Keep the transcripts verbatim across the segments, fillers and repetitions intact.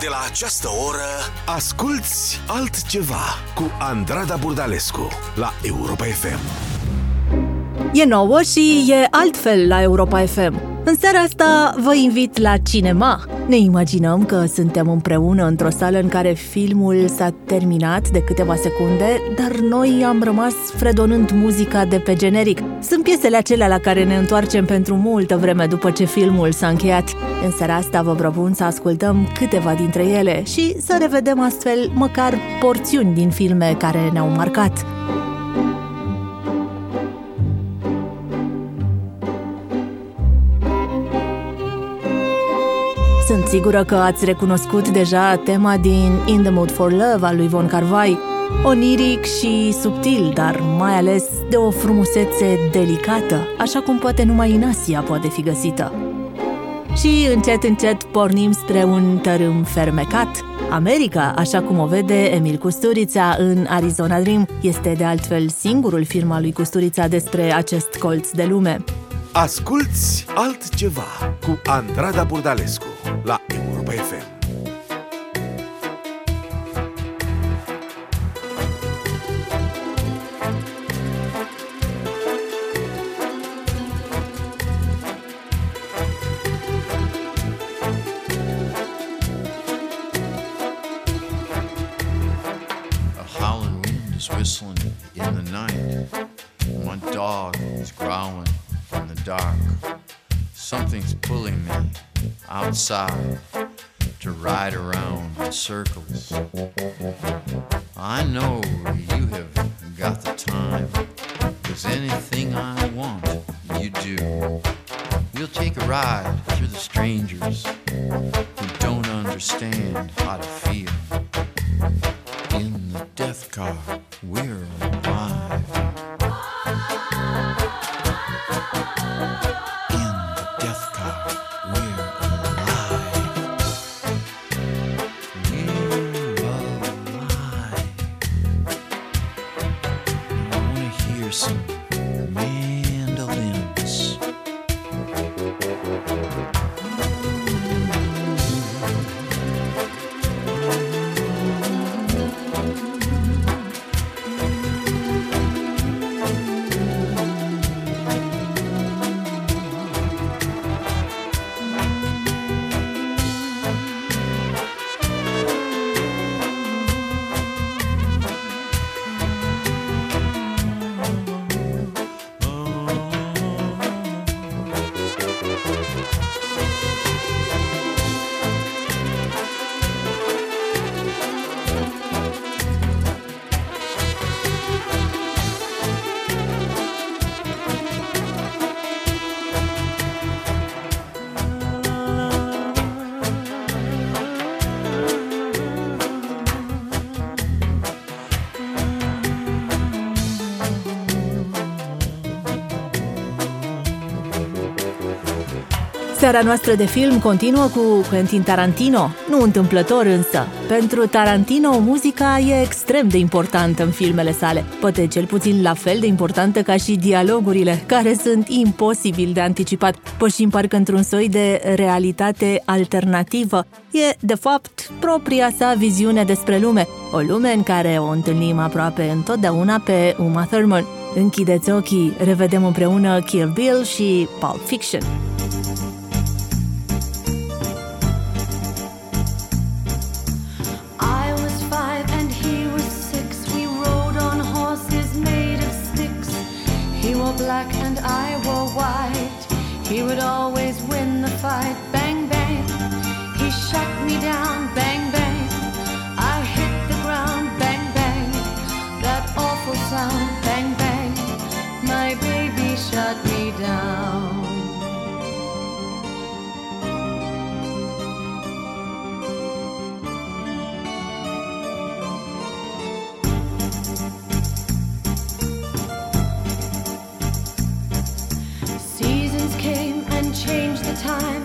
De la această oră asculți altceva cu Andrada Bordalescu la Europa F M. E nouă și e altfel la Europa F M. În seara asta vă invit la cinema. Ne imaginăm că suntem împreună într-o sală în care filmul s-a terminat de câteva secunde, dar noi am rămas fredonând muzica de pe generic. Sunt piesele acelea la care ne întoarcem pentru multă vreme după ce filmul s-a încheiat. În seara asta vă propun să ascultăm câteva dintre ele și să revedem astfel măcar porțiuni din filme care ne-au marcat. Sunt sigură că ați recunoscut deja tema din In the Mood for Love al lui Wong Kar-wai, oniric și subtil, dar mai ales de o frumusețe delicată, așa cum poate numai în Asia poate fi găsită. Și încet, încet pornim spre un tărâm fermecat. America, așa cum o vede Emir Kusturica în Arizona Dream, este de altfel singurul film al lui Kusturica despre acest colț de lume. Asculți altceva cu Andrada Bordalescu la Europa F M. Outside to ride around in circles. I know you have got the time, 'cause anything I want, you do. We'll take a ride through the strangers who don't understand how to feel. In the death car, we're alive. Seara noastră de film continuă cu Quentin Tarantino, nu întâmplător însă. Pentru Tarantino, muzica e extrem de importantă în filmele sale, poate cel puțin la fel de importantă ca și dialogurile, care sunt imposibil de anticipat, pășim parcă într-un soi de realitate alternativă. E, de fapt, propria sa viziune despre lume, o lume în care o întâlnim aproape întotdeauna pe Uma Thurman. Închideți ochii, revedem împreună Kill Bill și Pulp Fiction. Black and I wore white. He would always win the fight. Bang, bang. He shut me down. Bang, bang. I hit the ground. Bang, bang. That awful sound. Bang, bang. My baby shut me down. Changed the time.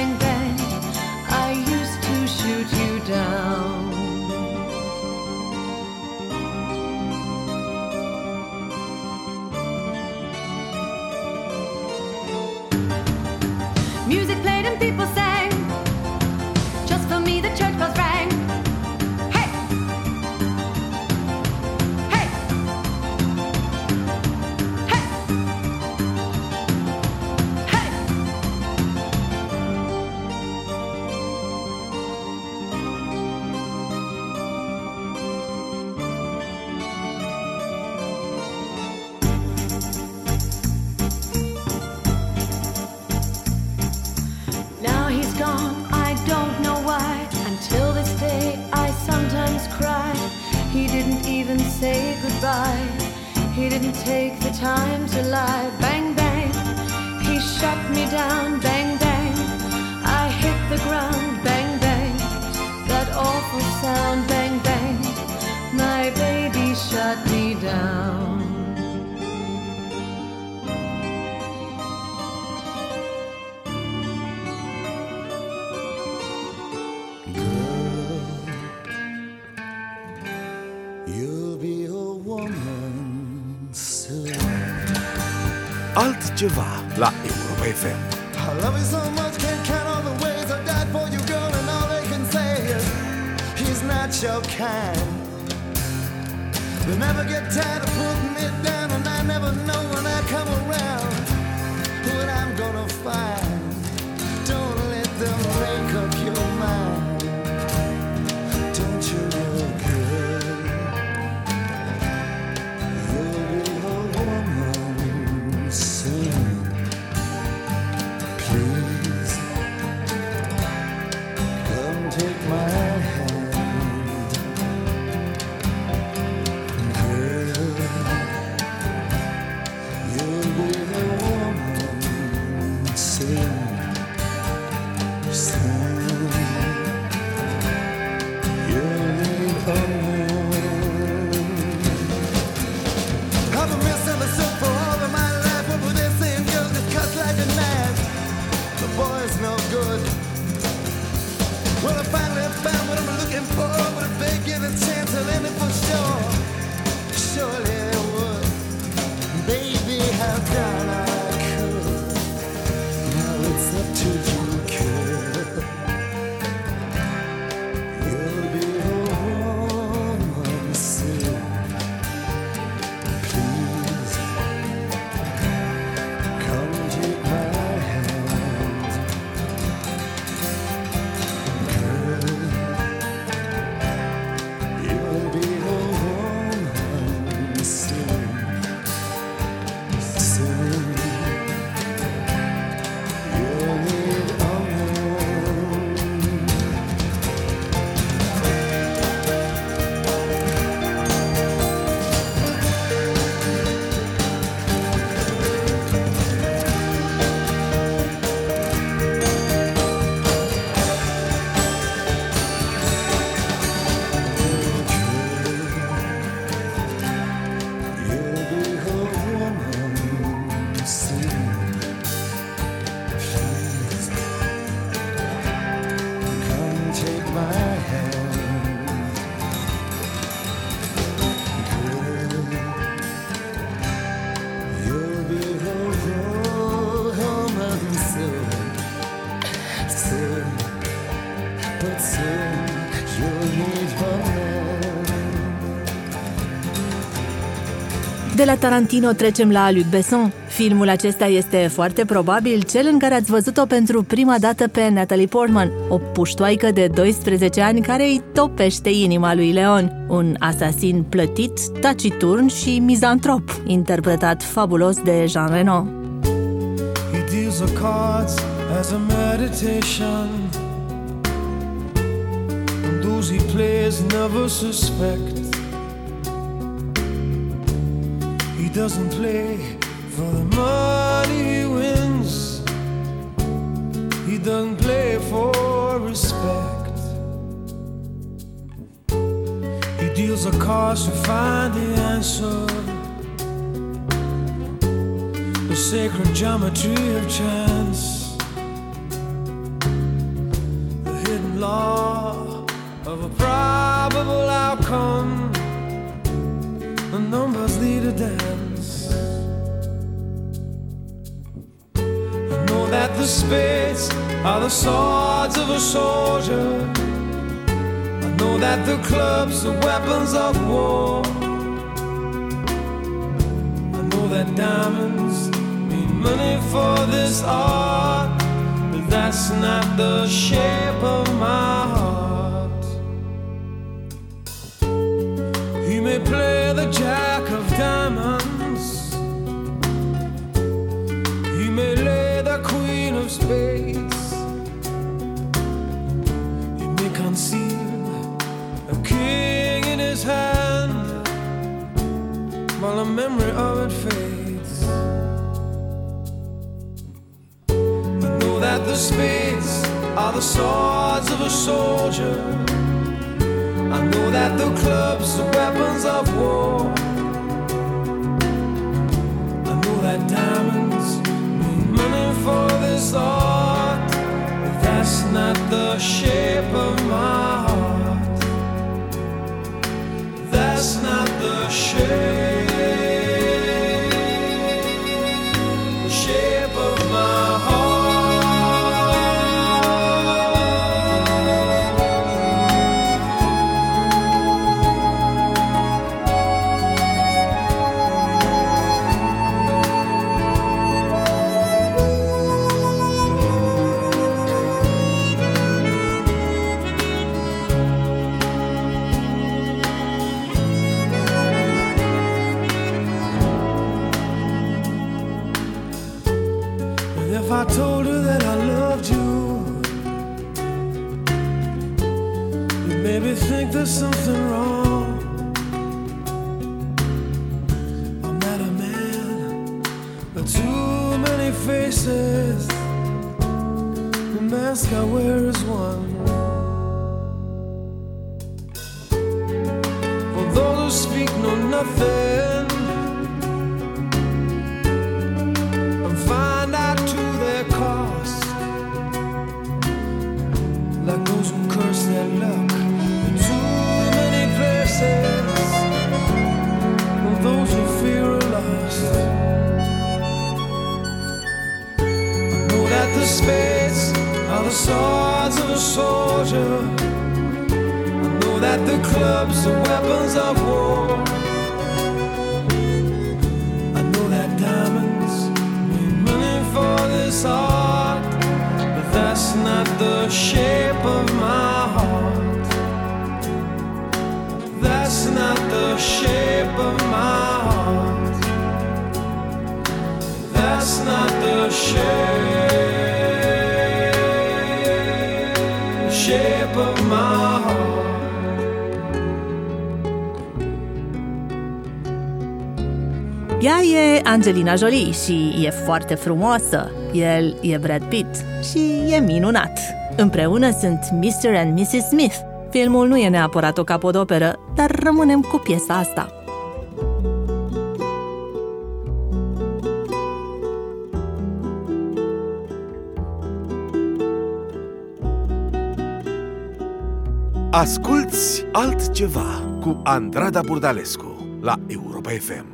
bang, Music played and people sang. Just for me the church bells rang. Hey! Hey! Hey! Hey! Now he's gone, I don't know why. Until this day I sometimes cry. He didn't even say goodbye. He didn't take the time to lie. Bang, bang, he shut me down. Bang, bang, I hit the ground. Bang, bang, that awful sound. Bang, bang, my baby shut me down. Altceva la Europa F M. I love you so much, can't count all the ways I died for you, girl, and all they can say is he's not your kind. They never get tired of putting it down, and I never know when I come around what I'm gonna find. Don't let them make up your mind. Don't you know, girl, you'll be a woman soon. Please come take my hand. Girl, you'll be a woman soon. Soon. You'll need a woman. I've been misunderstood for all of my life. But with this and girls, it's cussed like a knife. The boy's no good. Well, I finally found what I'm looking for. But if they get a chance, I'll end it for sure. Surely it would. Baby, I've done all I could. Now it's up to you, girl. You'll be a woman soon. Please come take my hand. Girl, you'll be a woman soon. Soon. You'll need a woman. You'll be a woman soon. Please come take my hand. Girl, you'll be a woman soon. Soon, but soon you'll need a man. De la Tarantino trecem la Luc Besson. Filmul acesta este foarte probabil cel în care ați văzut-o pentru prima dată pe Natalie Portman, o puștoaică de doisprezece ani care îi topește inima lui Leon, un asasin plătit, taciturn și mizantrop, interpretat fabulos de Jean Reno. He deals the cards as a meditation, and those he plays never suspect. He doesn't play for the money he wins. He doesn't play for respect. He deals the cards to find the answer. The sacred geometry of chance, the hidden law of a probable outcome. The numbers lead a dance. I know that the spits are the swords of a soldier. I know that the clubs are weapons of war. I know that diamonds mean money for this art, but that's not the shape of my heart. He may play the jack of diamonds, space. You may conceal a king in his hand while a memory of it fades. I know that the spades are the swords of a soldier. I know that the clubs are weapons of war. I know that diamonds mean money for this art, but that's not the shape of my heart. That's not the shape, shape of my something wrong. I'm not a man, but too many faces. The mask I wear is one. For those who speak know nothing and find out to their cost, like those who curse their luck. Those who fear are lost. I know that the spades are the swords of a soldier. I know that the clubs are weapons of war. I know that diamonds mean money for this art, but that's not the shape of my heart. That's not the shape of my heart. That's not the shape, shape of my heart. Ea e Angelina Jolie și e foarte frumoasă. El e Brad Pitt și e minunat. Împreună sunt mister and missus Smith. Filmul nu e neapărat o capodoperă, dar rămânem cu piesa asta. Asculți altceva cu Andrada Bordalescu la Europa F M.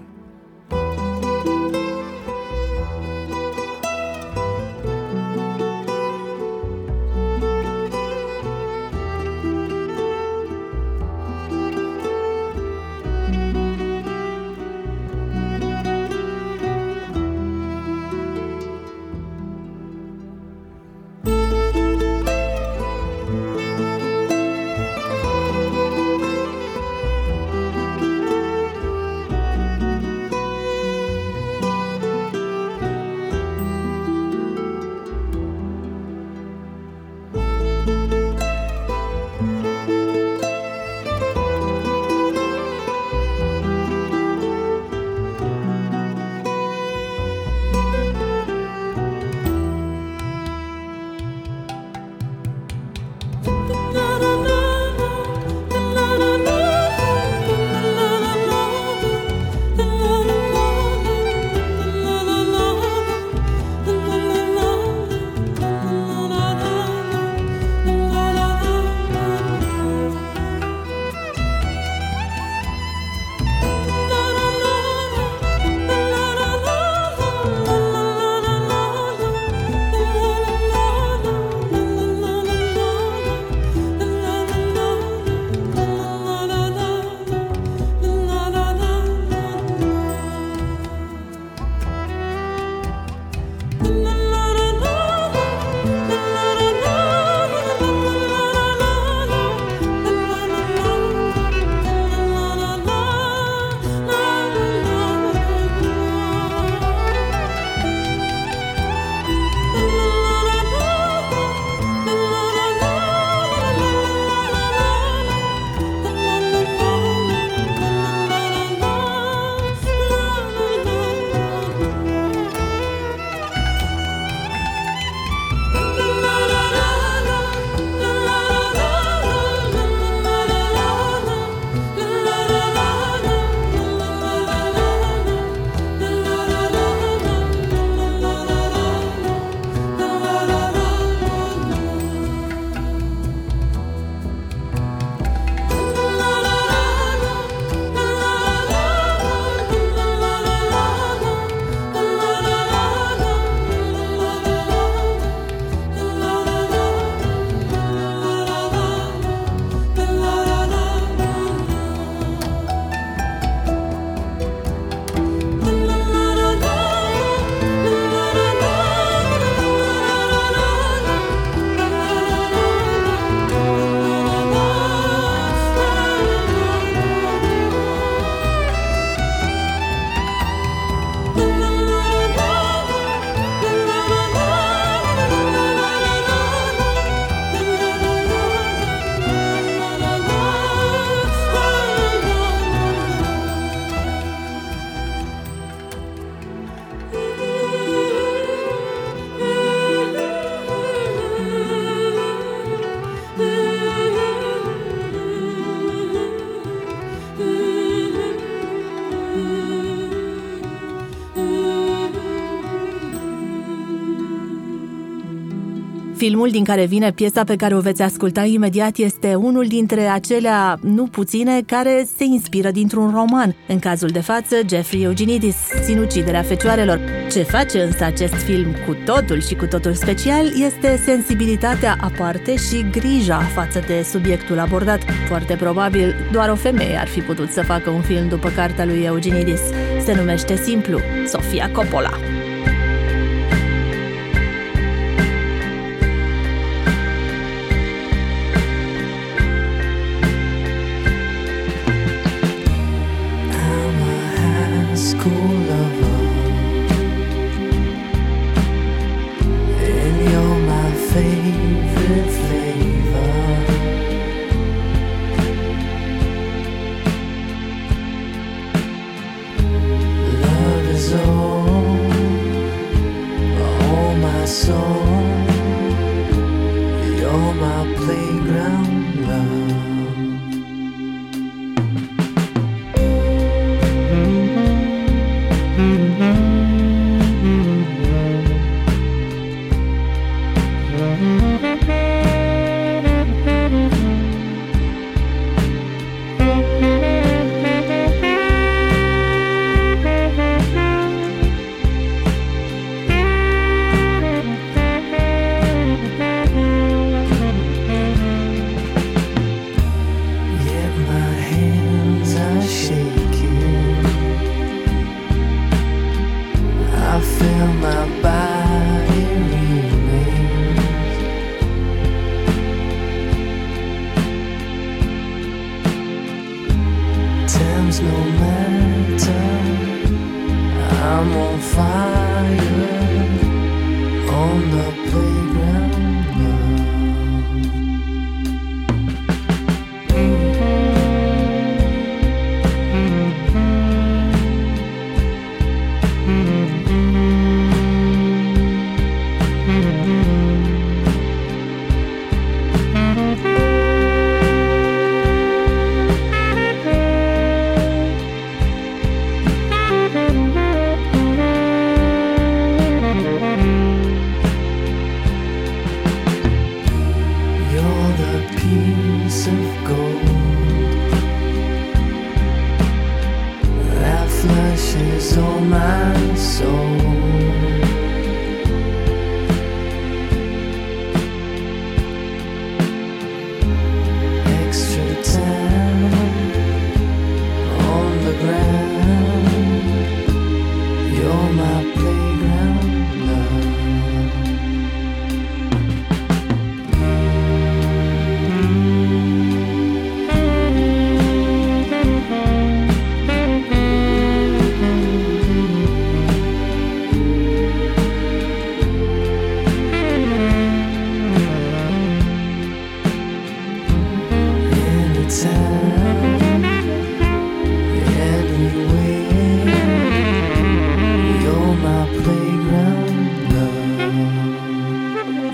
Filmul din care vine piesa pe care o veți asculta imediat este unul dintre acelea nu puține care se inspiră dintr-un roman, în cazul de față Jeffrey Eugenidis, Sinuciderea fecioarelor. Ce face însă acest film cu totul și cu totul special este sensibilitatea aparte și grija față de subiectul abordat. Foarte probabil doar o femeie ar fi putut să facă un film după cartea lui Eugenidis. Se numește simplu Sofia Coppola.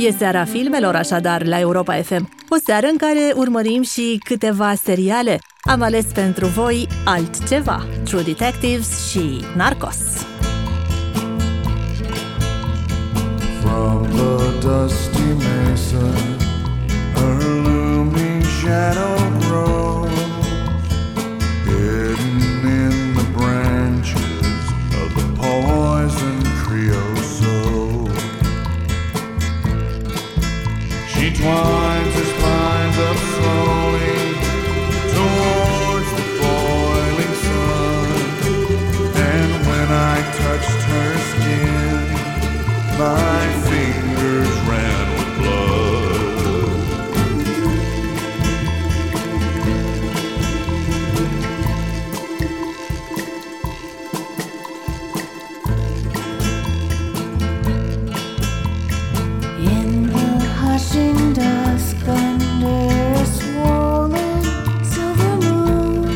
E seara filmelor, așadar, la Europa F M. O seară în care urmărim și câteva seriale. Am ales pentru voi altceva, True Detectives și Narcos. From the dusty mesa, her looming shadow grows, hidden in the branches of the poison creosote. She twines her spines up slowly towards the boiling sun, and when I touched her skin, my fingers ran with blood. In the hushing dusk, thunder swollen silver moon,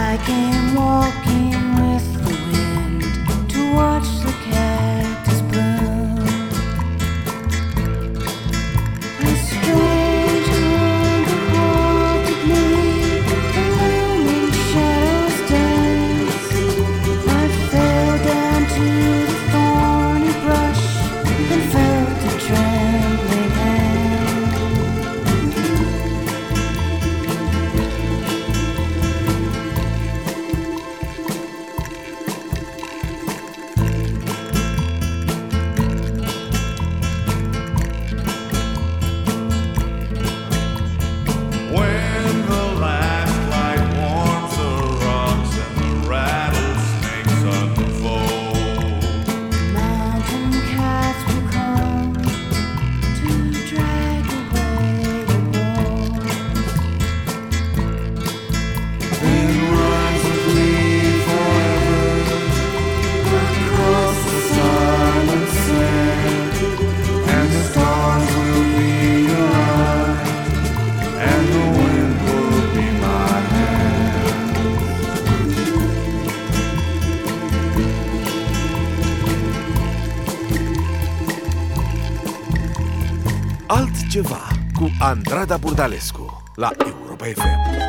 I came walking with the wind to watch the cactus bloom. altceva cu Andrada Bordalescu la Europa F M.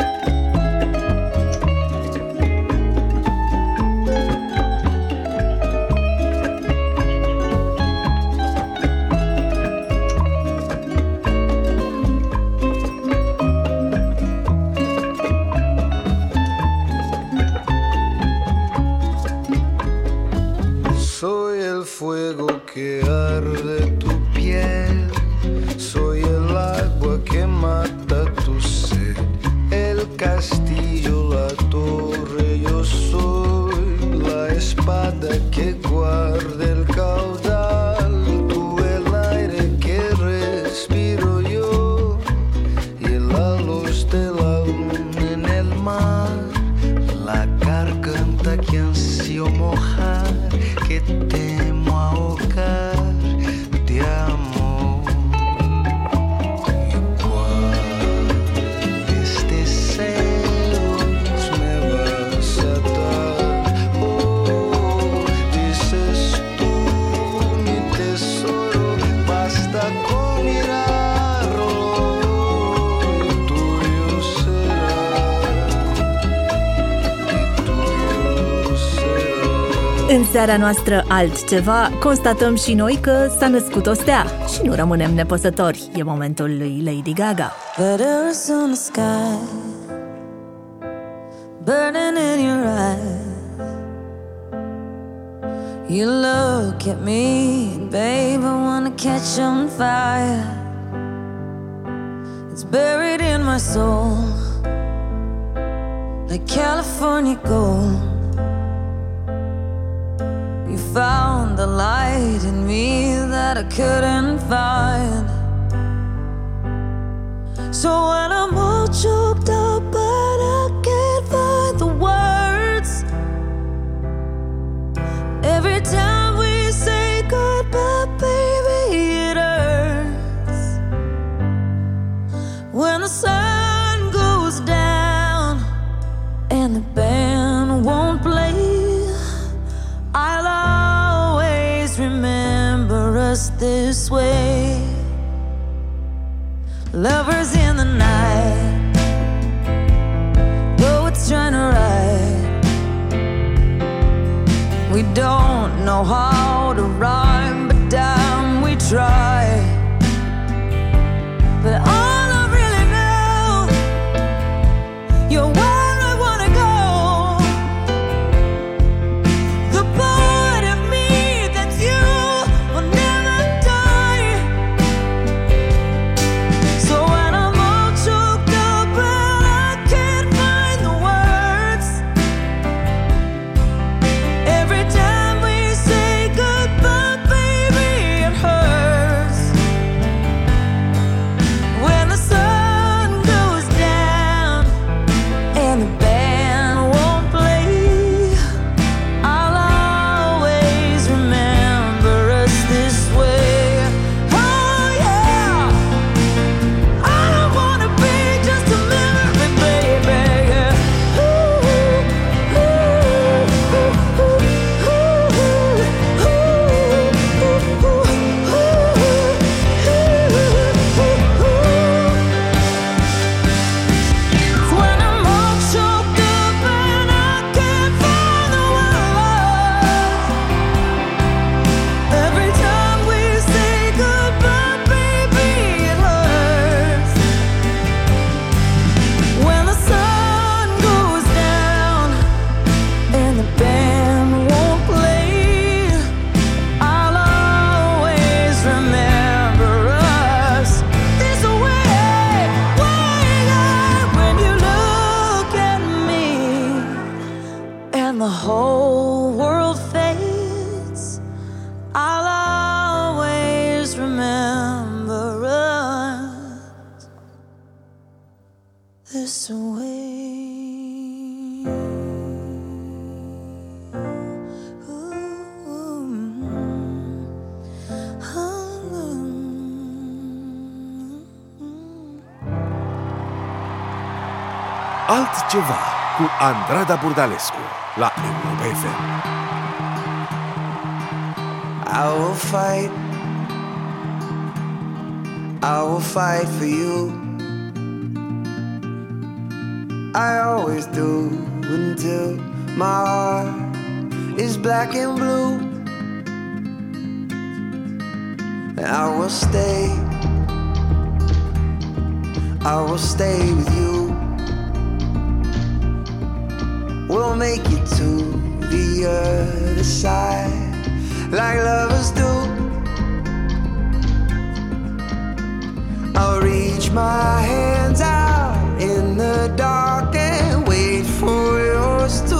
În seara noastră altceva, constatăm și noi că s-a născut o stea și nu rămânem nepăsători. E momentul lui Lady Gaga. Letters on the sky, burning in your eyes. You look at me, babe, I wanna catch on fire. It's buried in my soul, like California gold. You found the light in me that I couldn't find. So when I'm all choked up but I can't find the words, every time we say goodbye, baby, it hurts. When the sun goes down and the band won't play, I'll always remember us this way. Lovers in the night, though it's trying to ride. We don't know how to rhyme, but damn, we try. But all I really know, you're where I wanna go. Altceva cu Andrada Bordalescu la Europa F M. I will fight, I will fight for you. I always do until my heart is black and blue. And I will stay. I will stay with you. We'll make it to the other side like lovers do. I'll reach my hands out in the dark and wait for yours too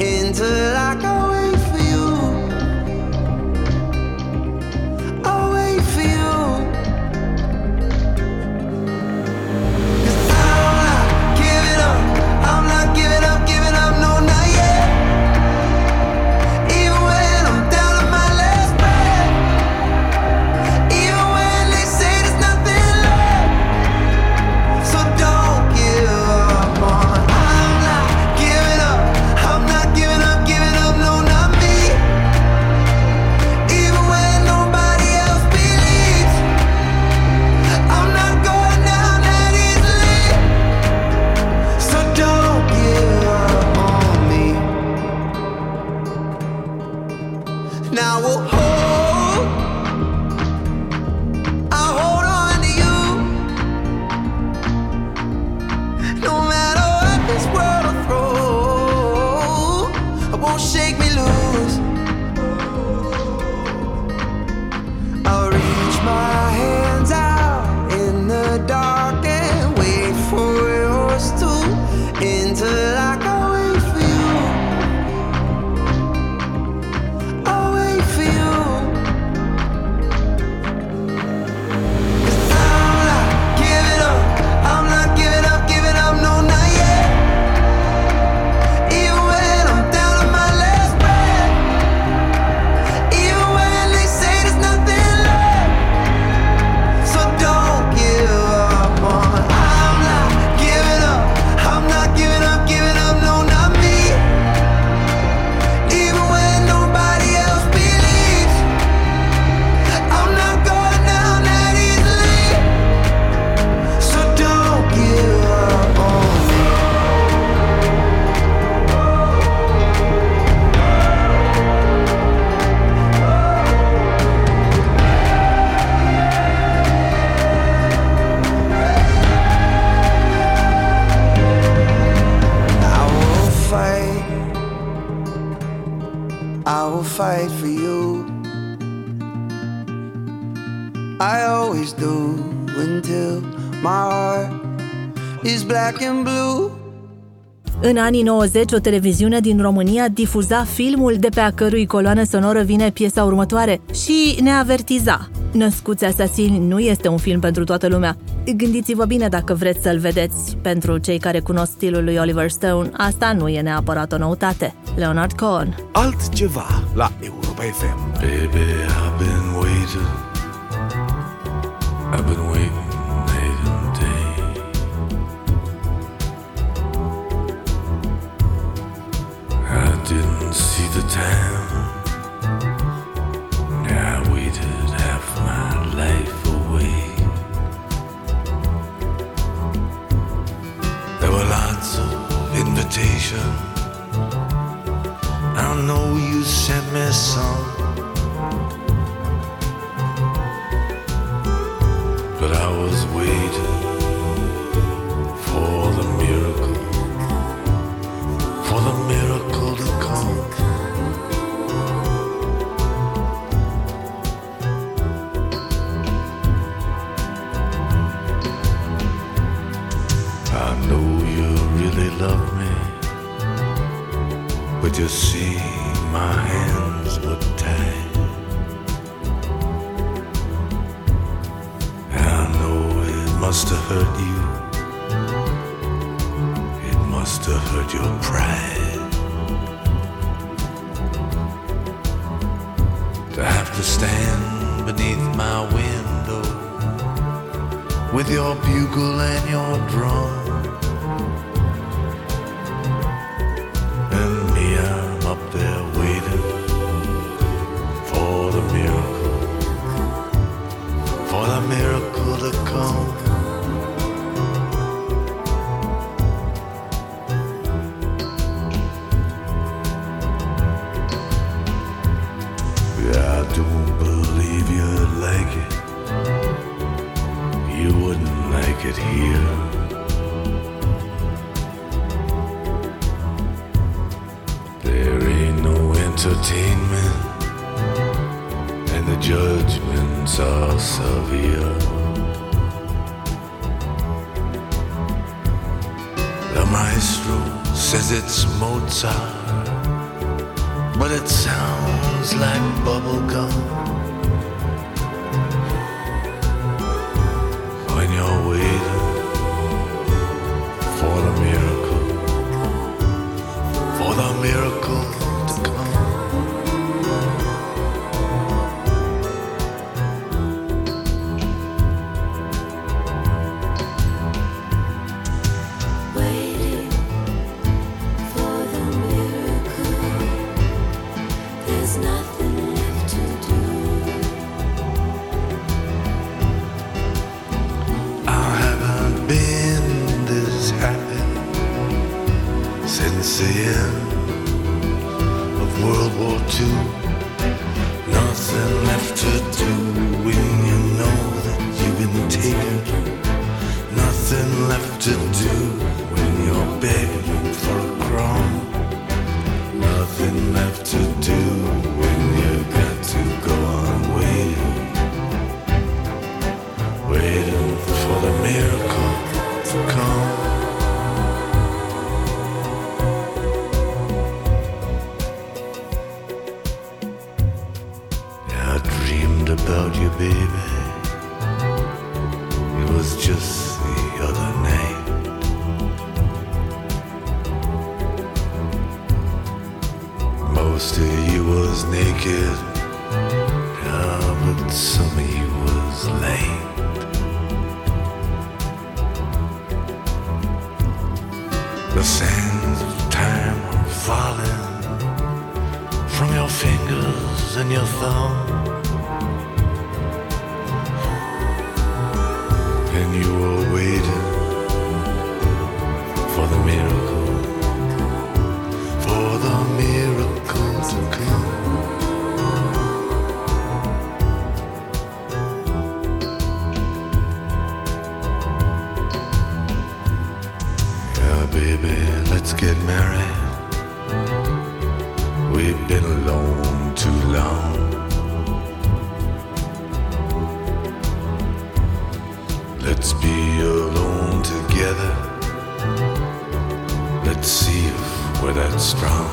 until I can wait for you. I'll wait for you. 'Cause I'm not giving up. I'm not giving up, giving up, no, not yet. Even when I'm down to my last breath, even when they say there's nothing left, so don't give up on. I'm not giving up. I'm not giving up, giving up, no, not me. Even when nobody else believes, I'm not going down that easily, so don't give up on me. Now we'll hold, I'll hold on to you. No matter what this world will throw, it won't shake me loose. I'll reach my hands out in the dark and wait for yours too until I can wait for you. I'll wait for you. I'm not giving up. I'm not giving up, giving up, no, not yet. Even when I'm down to my last breath, even when they say there's nothing left, so don't give up on. I'm not giving up. I'm not giving up, giving up, no, not me. Even when nobody else believes, I'm not going down that easily, so don't give up on me. I will fight. I will fight for you. I always do until my heart is black and blue. În anii nouăzeci, o televiziune din România difuza filmul de pe a cărui coloană sonoră vine piesa următoare și ne avertiza: Născuți asasini nu este un film pentru toată lumea. Gândiți-vă bine dacă vreți să-l vedeți. Pentru cei care cunosc stilul lui Oliver Stone, asta nu e neapărat o noutate. Leonard Cohen. Altceva la Europa F M. Baby, I've been waiting. I've been waiting night and day. I didn't see the time. I waited half my life away. There were lots of invitations. I know you sent me some, but I was waiting for the miracle, for the miracle to come. I know you really love me, but you see my hands were tied. I know it must have hurt you. It must have hurt your pride to have to stand beneath my window with your bugle and your drum. And me, I'm up there waiting for the miracle, for the miracle to You wouldn't make it here. There ain't no entertainment, and the judgments are severe. The maestro says it's Mozart, but it sounds like bubblegum. You're waiting for the miracle, for the miracle to come. Waiting for the miracle, there's nothing left to do. Since the end of World War Two, nothing left to do when you know that you've been taken. Nothing left to do when you're begging for a crumb. Nothing left to do when you've got to go on waiting, waiting for the miracle to come. About you, baby, it was just the other night. Most of you was naked, ah, but some of you was lame. The sands of time are falling from your fingers and your thumbs. You were waiting for the miracle, for the miracle to come. Yeah, baby, let's get married. We've been alone too long. Let's be alone together. Let's see if we're that strong.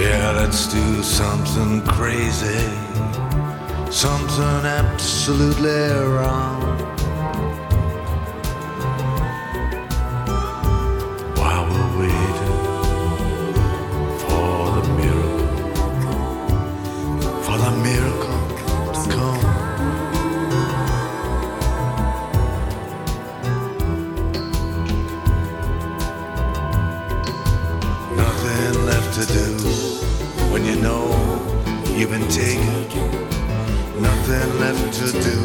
Yeah, let's do something crazy, something absolutely wrong. While we're waiting for the miracle, for the miracle. To do when you know you've been taken, nothing left to do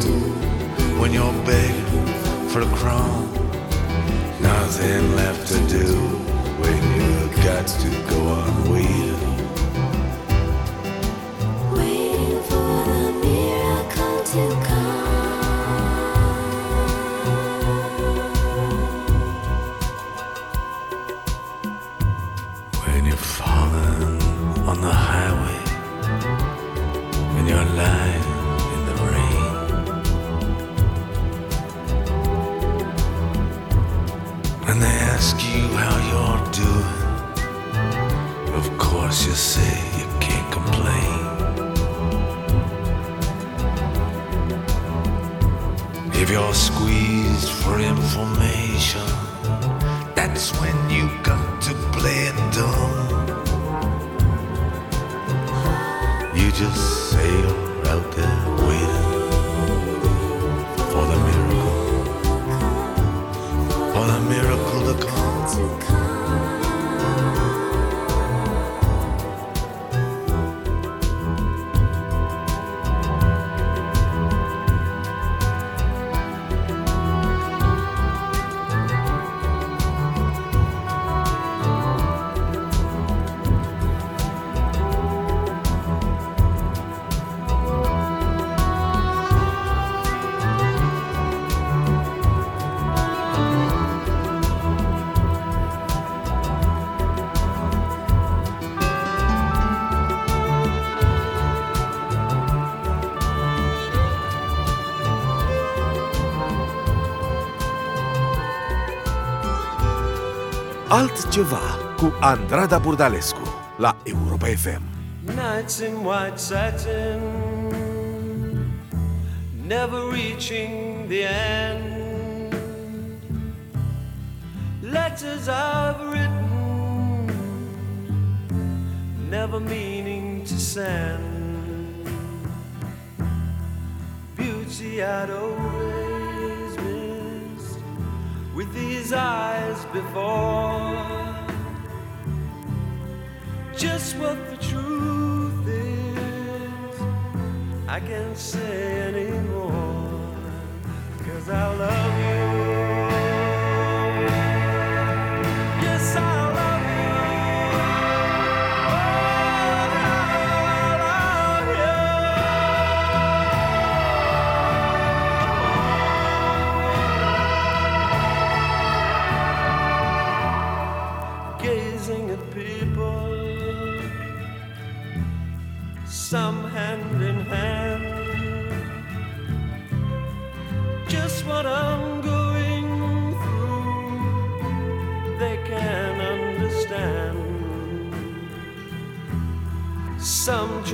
when you're begging for a crown, nothing left to do when you've got to go on waiting, waiting for the miracle to come. altceva cu Andrada Bordalescu la Europa F M. Nights in white satin, never reaching the end. Letters I've written, never meaning to send. Beauty I'd always missed with these eyes before. Just what the truth is, I can't say anymore, 'cause I love you. Yes, I love you. Oh, I love you. Gazing at people, some hand in hand, just what I'm going through, they can understand. Some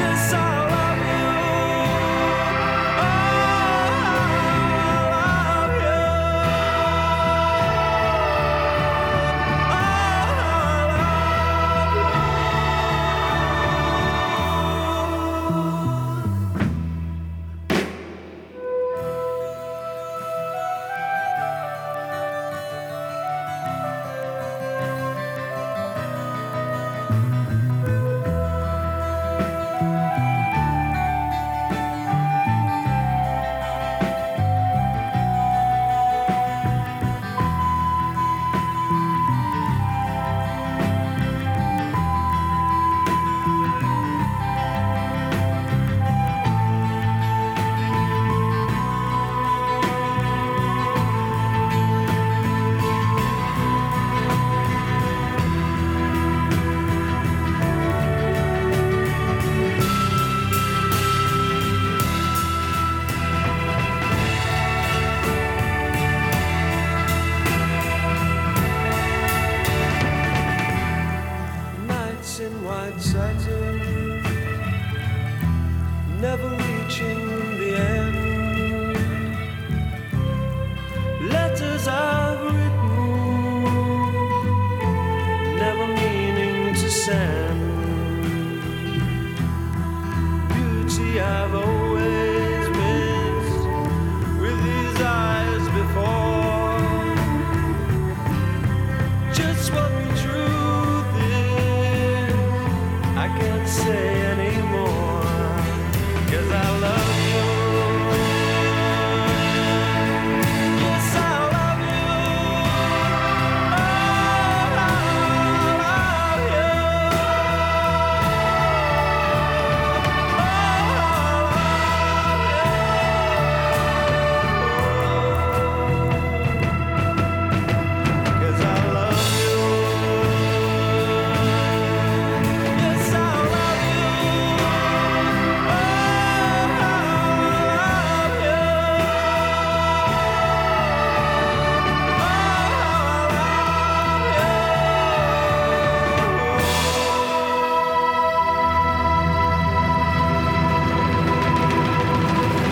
Yes, I love you. Oh, I love you. Oh, I love you.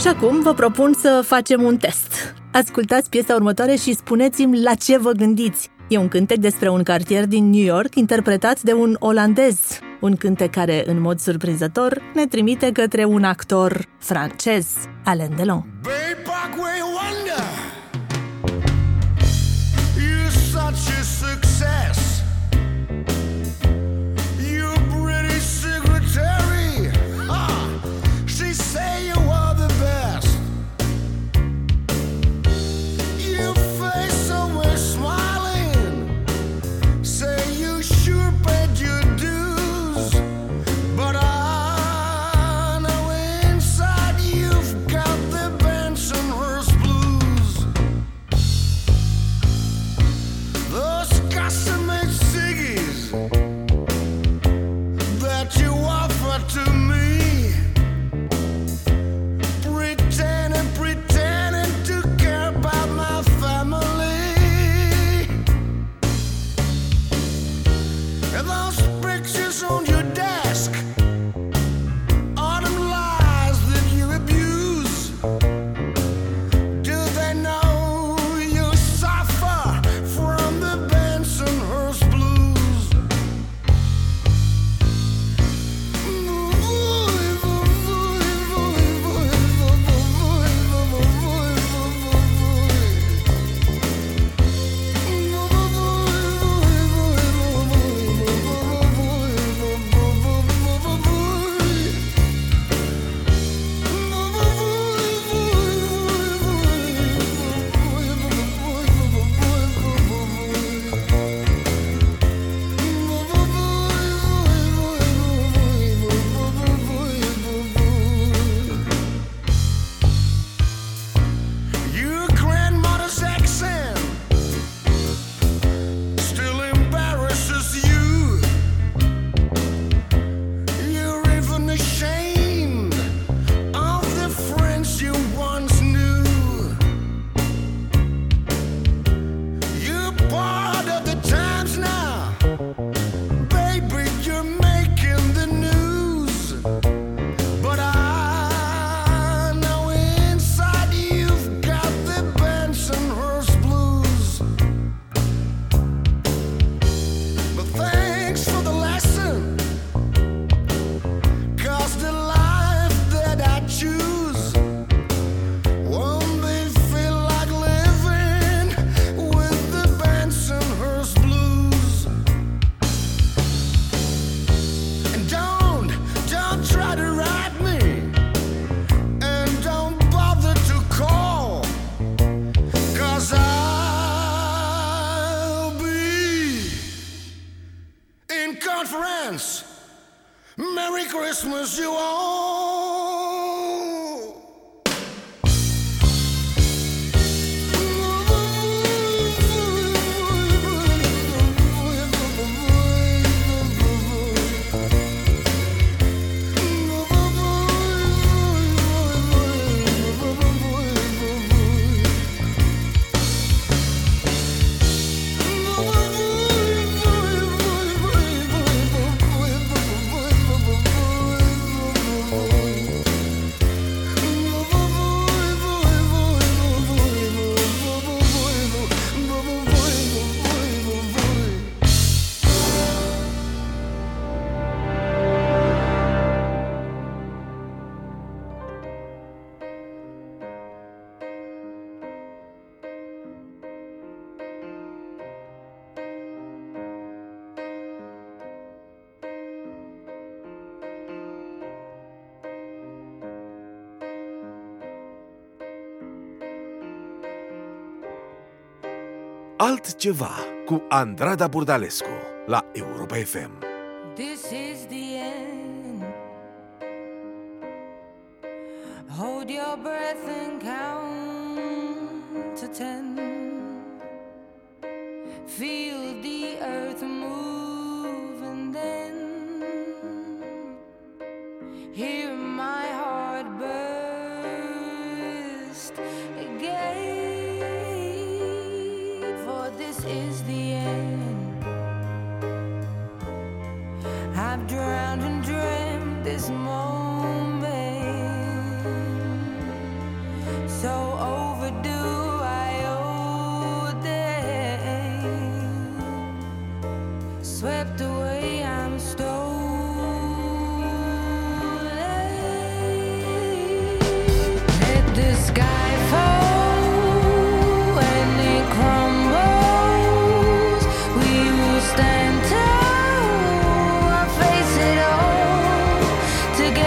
Și acum vă propun să facem un test. Ascultați piesa următoare și spuneți-mi la ce vă gândiți. E un cântec despre un cartier din New York, interpretat de un olandez. Un cântec care, în mod surprinzător, ne trimite către un actor francez, Alain Delon. Some Altceva cu Andrada Bordalescu la Europa F M. This is the end. Hold your breath and count to ten. Feel the earth move and then hear my heart burst again. Is the end. I've drowned and dreamt this moment, so overdue I owe them. Swept away, I'm stolen. Let the sky fall and it crumbles. Stand tall, I'll face it all together.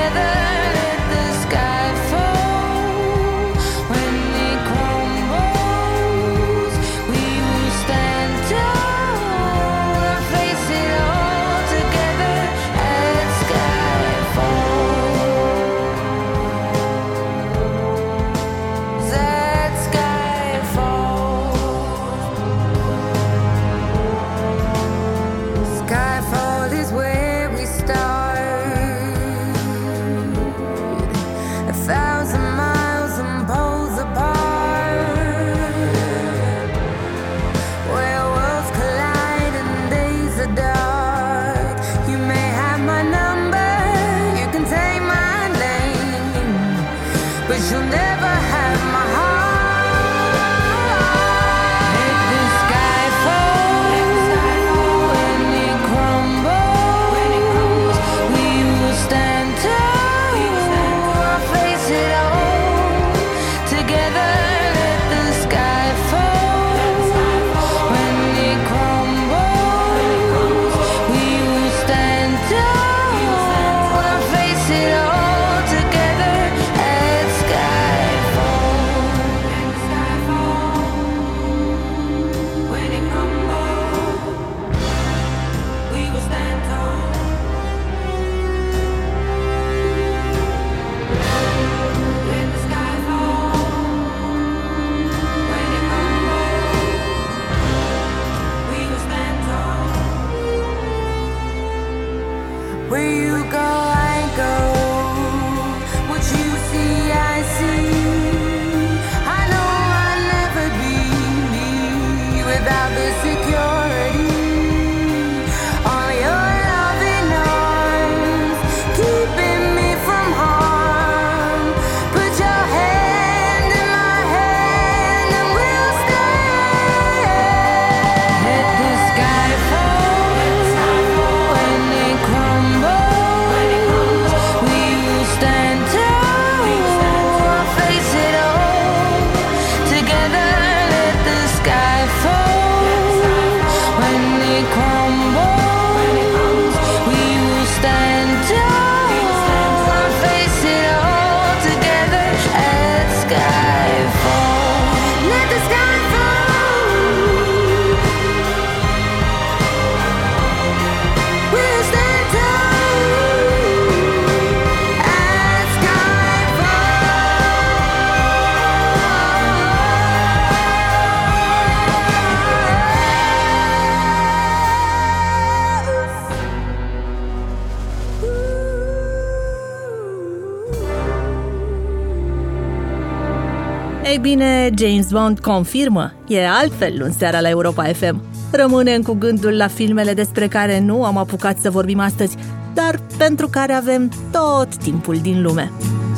Ei bine, James Bond confirmă, e altfel luni seara la Europa F M. Rămânem cu gândul la filmele despre care nu am apucat să vorbim astăzi, dar pentru care avem tot timpul din lume.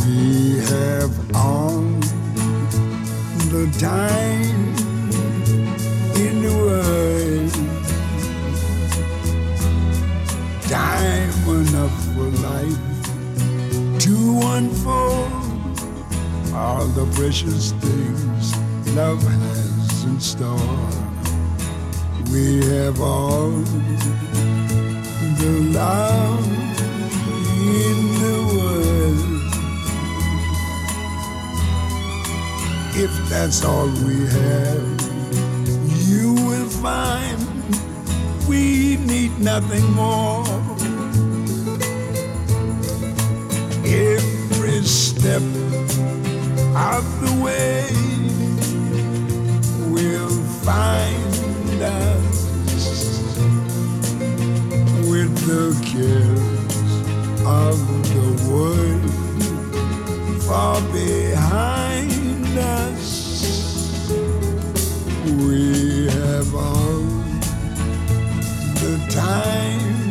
We have all the time in the world. Time enough for life to unfold. All the precious things love has in store. We have all the love in the world. If that's all we have, you will find we need nothing more. Every step out the way we'll find us with the cares of the world far behind us. We have all the time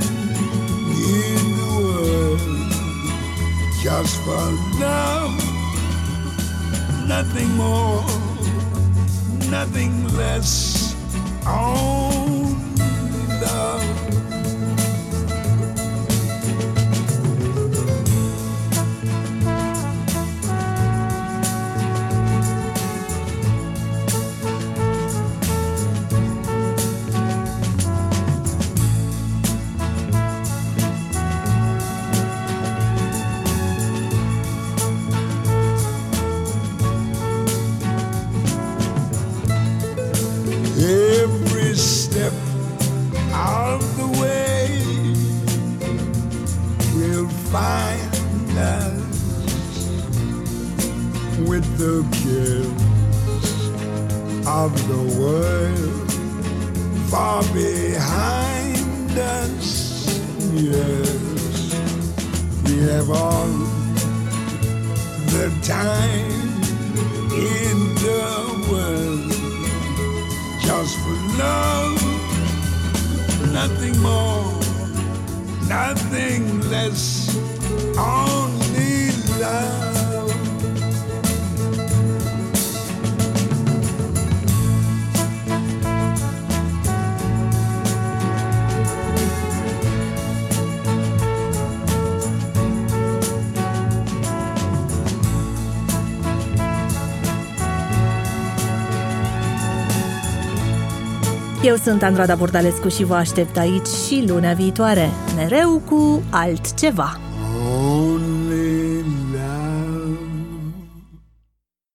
in the world just for love. Nothing more, nothing less, only love. Eu sunt Andrada Bordalescu și vă aștept aici și luna viitoare, mereu cu altceva.